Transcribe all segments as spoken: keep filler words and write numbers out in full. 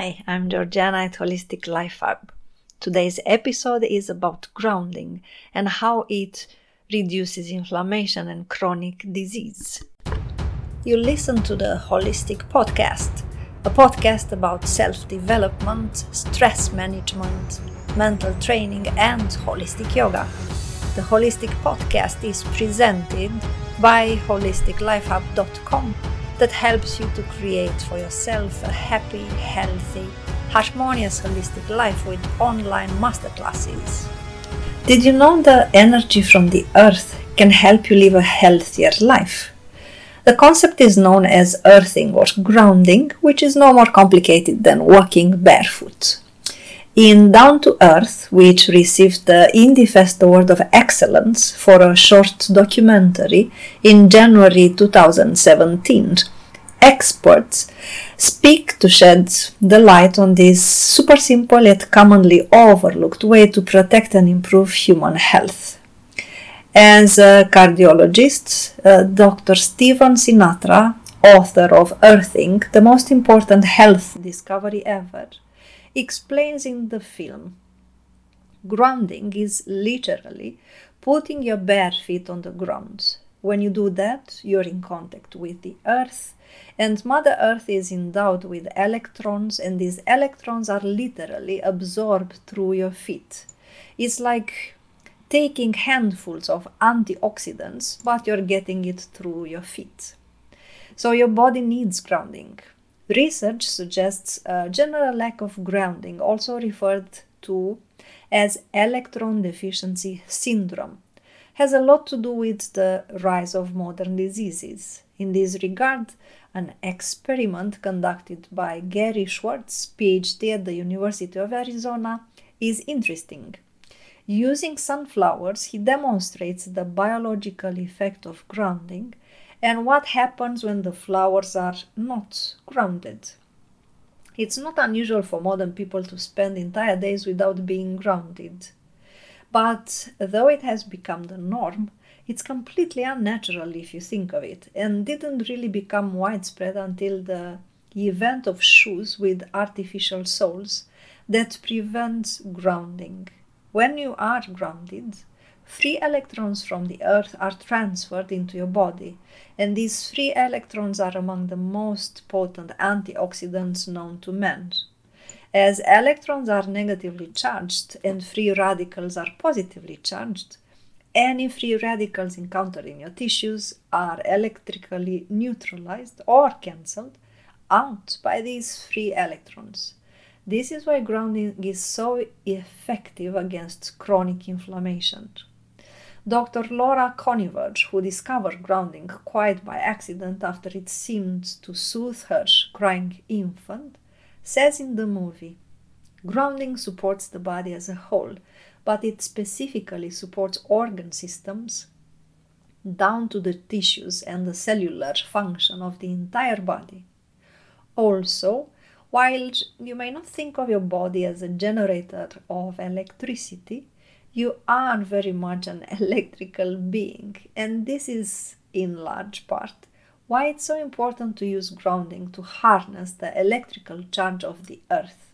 Hi, I'm Georgiana at Holistic Life Hub. Today's episode is about grounding and how it reduces inflammation and chronic disease. You listen to the Holistic Podcast, a podcast about self-development, stress management, mental training and holistic yoga. The Holistic Podcast is presented by holistic life hub dot com. That helps you to create for yourself a happy, healthy, harmonious, holistic life with online masterclasses. Did you know the energy from the earth can help you live a healthier life? The concept is known as earthing or grounding, which is no more complicated than walking barefoot. In Down to Earth, which received the IndyFest Award of Excellence for a short documentary in January two thousand seventeen, experts speak to shed the light on this super simple yet commonly overlooked way to protect and improve human health. As a cardiologist, uh, Doctor Stephen Sinatra, author of Earthing, the most important health discovery ever, explains in the film, grounding is literally putting your bare feet on the ground. When you do that, you're in contact with the earth, and Mother Earth is endowed with electrons, and these electrons are literally absorbed through your feet. It's like taking handfuls of antioxidants, but you're getting it through your feet. So your body needs grounding. Research suggests a general lack of grounding, also referred to as electron deficiency syndrome, has a lot to do with the rise of modern diseases. In this regard, an experiment conducted by Gary Schwartz, P H D at the University of Arizona, is interesting. Using sunflowers, he demonstrates the biological effect of grounding and what happens when the flowers are not grounded. It's not unusual for modern people to spend entire days without being grounded. But though it has become the norm, it's completely unnatural if you think of it, and didn't really become widespread until the advent of shoes with artificial soles that prevents grounding. When you are grounded, free electrons from the earth are transferred into your body, and these free electrons are among the most potent antioxidants known to man. As electrons are negatively charged and free radicals are positively charged, any free radicals encountered in your tissues are electrically neutralized or cancelled out by these free electrons. This is why grounding is so effective against chronic inflammation. Doctor Laura Conoverge, who discovered grounding quite by accident after it seemed to soothe her crying infant, says in the movie, grounding supports the body as a whole, but it specifically supports organ systems down to the tissues and the cellular function of the entire body. Also, while you may not think of your body as a generator of electricity, you are very much an electrical being, and this is, in large part, why it's so important to use grounding to harness the electrical charge of the earth.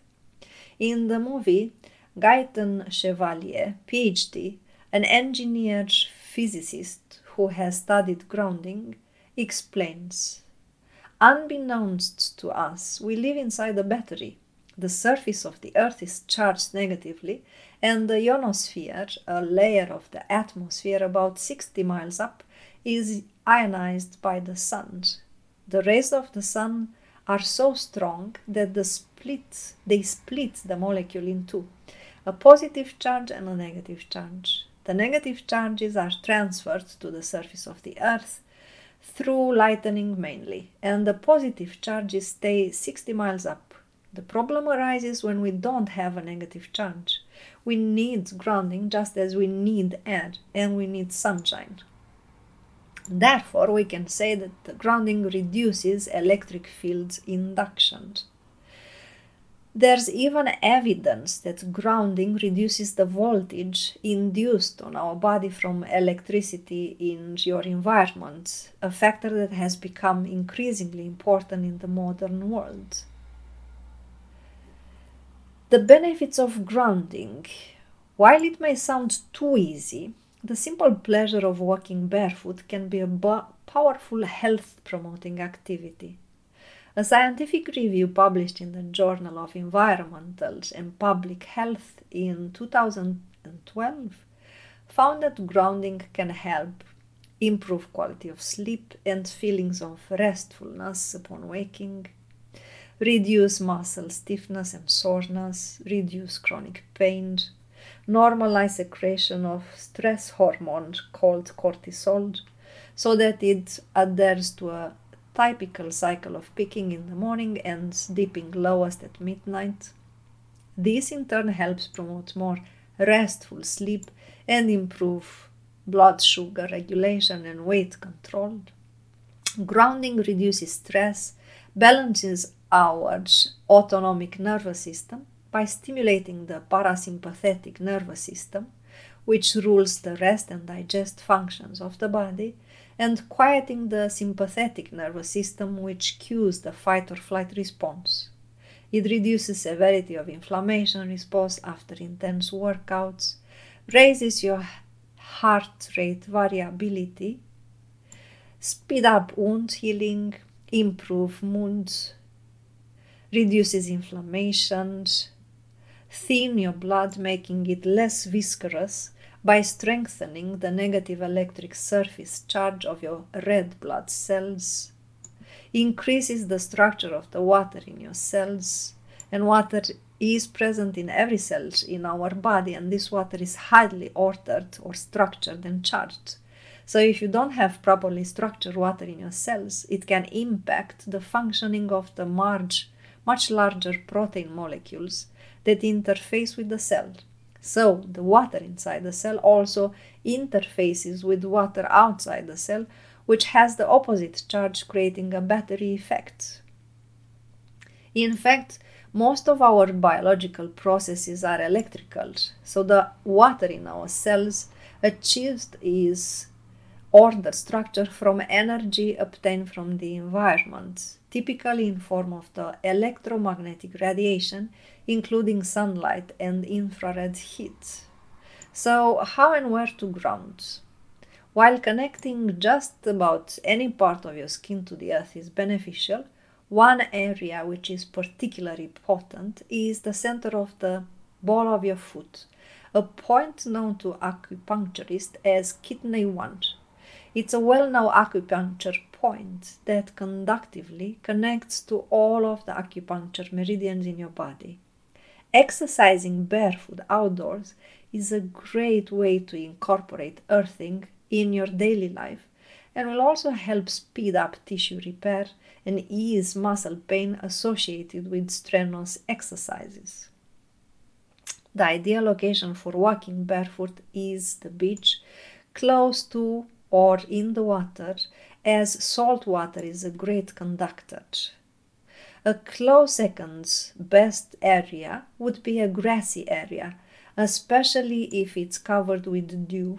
In the movie, Guyton Chevalier, P H D, an engineer physicist who has studied grounding, explains, unbeknownst to us, we live inside a battery. The surface of the Earth is charged negatively, and the ionosphere, a layer of the atmosphere about sixty miles up, is ionized by the sun. The rays of the sun are so strong that the split, they split the molecule in two, a positive charge and a negative charge. The negative charges are transferred to the surface of the Earth through lightning mainly, and the positive charges stay sixty miles up. The problem arises when we don't have a negative charge. We need grounding just as we need air and we need sunshine. Therefore, we can say that the grounding reduces electric field induction. There's even evidence that grounding reduces the voltage induced on our body from electricity in your environment, a factor that has become increasingly important in the modern world. The benefits of grounding. While it may sound too easy, the simple pleasure of walking barefoot can be a b- powerful health-promoting activity. A scientific review published in the Journal of Environmental and Public Health in two thousand twelve found that grounding can help improve quality of sleep and feelings of restfulness upon waking, reduce muscle stiffness and soreness, reduce chronic pain, normalize secretion of stress hormone called cortisol, so that it adheres to a typical cycle of peaking in the morning and dipping lowest at midnight. This in turn helps promote more restful sleep and improve blood sugar regulation and weight control. Grounding reduces stress, balances our autonomic nervous system by stimulating the parasympathetic nervous system, which rules the rest and digest functions of the body, and quieting the sympathetic nervous system, which cues the fight or flight response. It reduces severity of inflammation response after intense workouts, raises your heart rate variability, speed up wound healing, improve mood, reduces inflammation, thin your blood, making it less viscous by strengthening the negative electric surface charge of your red blood cells, increases the structure of the water in your cells, and water is present in every cell in our body, and this water is highly ordered or structured and charged. So if you don't have properly structured water in your cells, it can impact the functioning of the marge, much larger protein molecules that interface with the cell. So the water inside the cell also interfaces with water outside the cell, which has the opposite charge, creating a battery effect. In fact, most of our biological processes are electrical, so the water in our cells achieves its ordered structure from energy obtained from the environment, typically in form of the electromagnetic radiation, including sunlight and infrared heat. So, how and where to ground? While connecting just about any part of your skin to the earth is beneficial, one area which is particularly potent is the center of the ball of your foot, a point known to acupuncturists as kidney one. It's a well-known acupuncture point that conductively connects to all of the acupuncture meridians in your body. Exercising barefoot outdoors is a great way to incorporate earthing in your daily life and will also help speed up tissue repair and ease muscle pain associated with strenuous exercises. The ideal location for walking barefoot is the beach, close to or in the water, as salt water is a great conductor. A close second best area would be a grassy area, especially if it's covered with dew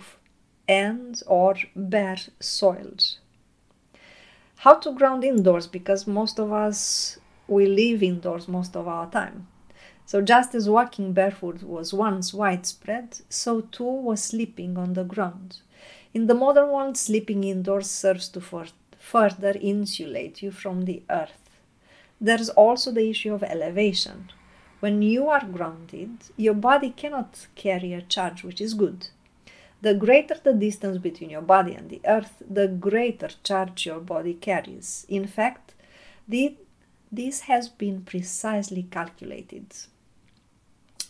and or bare soils. How to ground indoors, because most of us, we live indoors most of our time. So just as walking barefoot was once widespread, so too was sleeping on the ground. In the modern world, sleeping indoors serves to for- further insulate you from the earth. There's also the issue of elevation. When you are grounded, your body cannot carry a charge, which is good. The greater the distance between your body and the earth, the greater charge your body carries. In fact, the, this has been precisely calculated.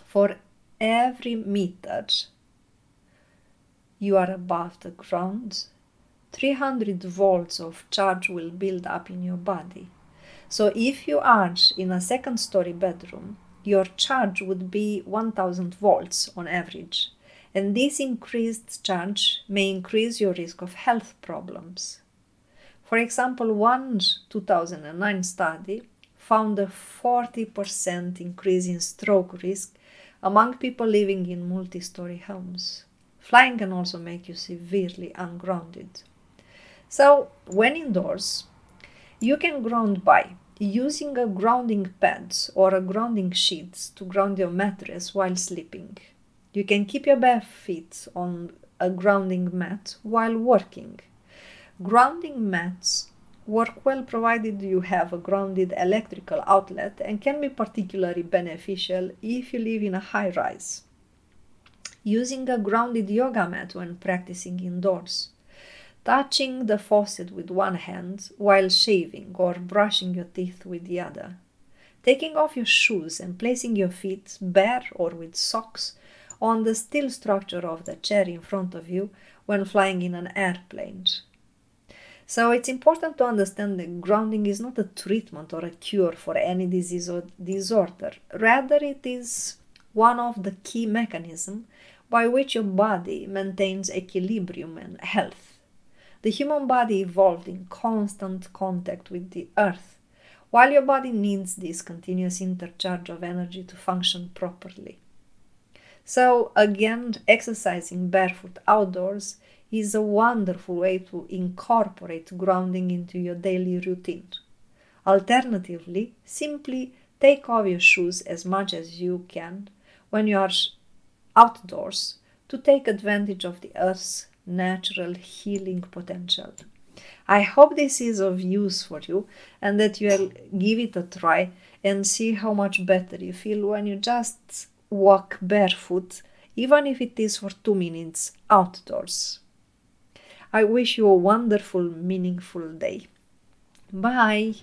For every meter you are above the ground, three hundred volts of charge will build up in your body. So if you are in a second story bedroom, your charge would be one thousand volts on average. And this increased charge may increase your risk of health problems. For example, one two thousand nine study found a forty percent increase in stroke risk among people living in multi-story homes. Flying can also make you severely ungrounded. So, when indoors, you can ground by using a grounding pad or a grounding sheet to ground your mattress while sleeping. You can keep your bare feet on a grounding mat while working. Grounding mats work well provided you have a grounded electrical outlet and can be particularly beneficial if you live in a high-rise. Using a grounded yoga mat when practicing indoors. Touching the faucet with one hand while shaving or brushing your teeth with the other. Taking off your shoes and placing your feet, bare or with socks, on the steel structure of the chair in front of you when flying in an airplane. So it's important to understand that grounding is not a treatment or a cure for any disease or disorder. Rather, it is one of the key mechanisms by which your body maintains equilibrium and health. The human body evolved in constant contact with the earth, while your body needs this continuous interchange of energy to function properly. So again, exercising barefoot outdoors is a wonderful way to incorporate grounding into your daily routine. Alternatively, simply take off your shoes as much as you can when you are outdoors to take advantage of the earth's natural healing potential. I hope this is of use for you and that you'll give it a try and see how much better you feel when you just walk barefoot, even if it is for two minutes outdoors. I wish you a wonderful, meaningful day. Bye!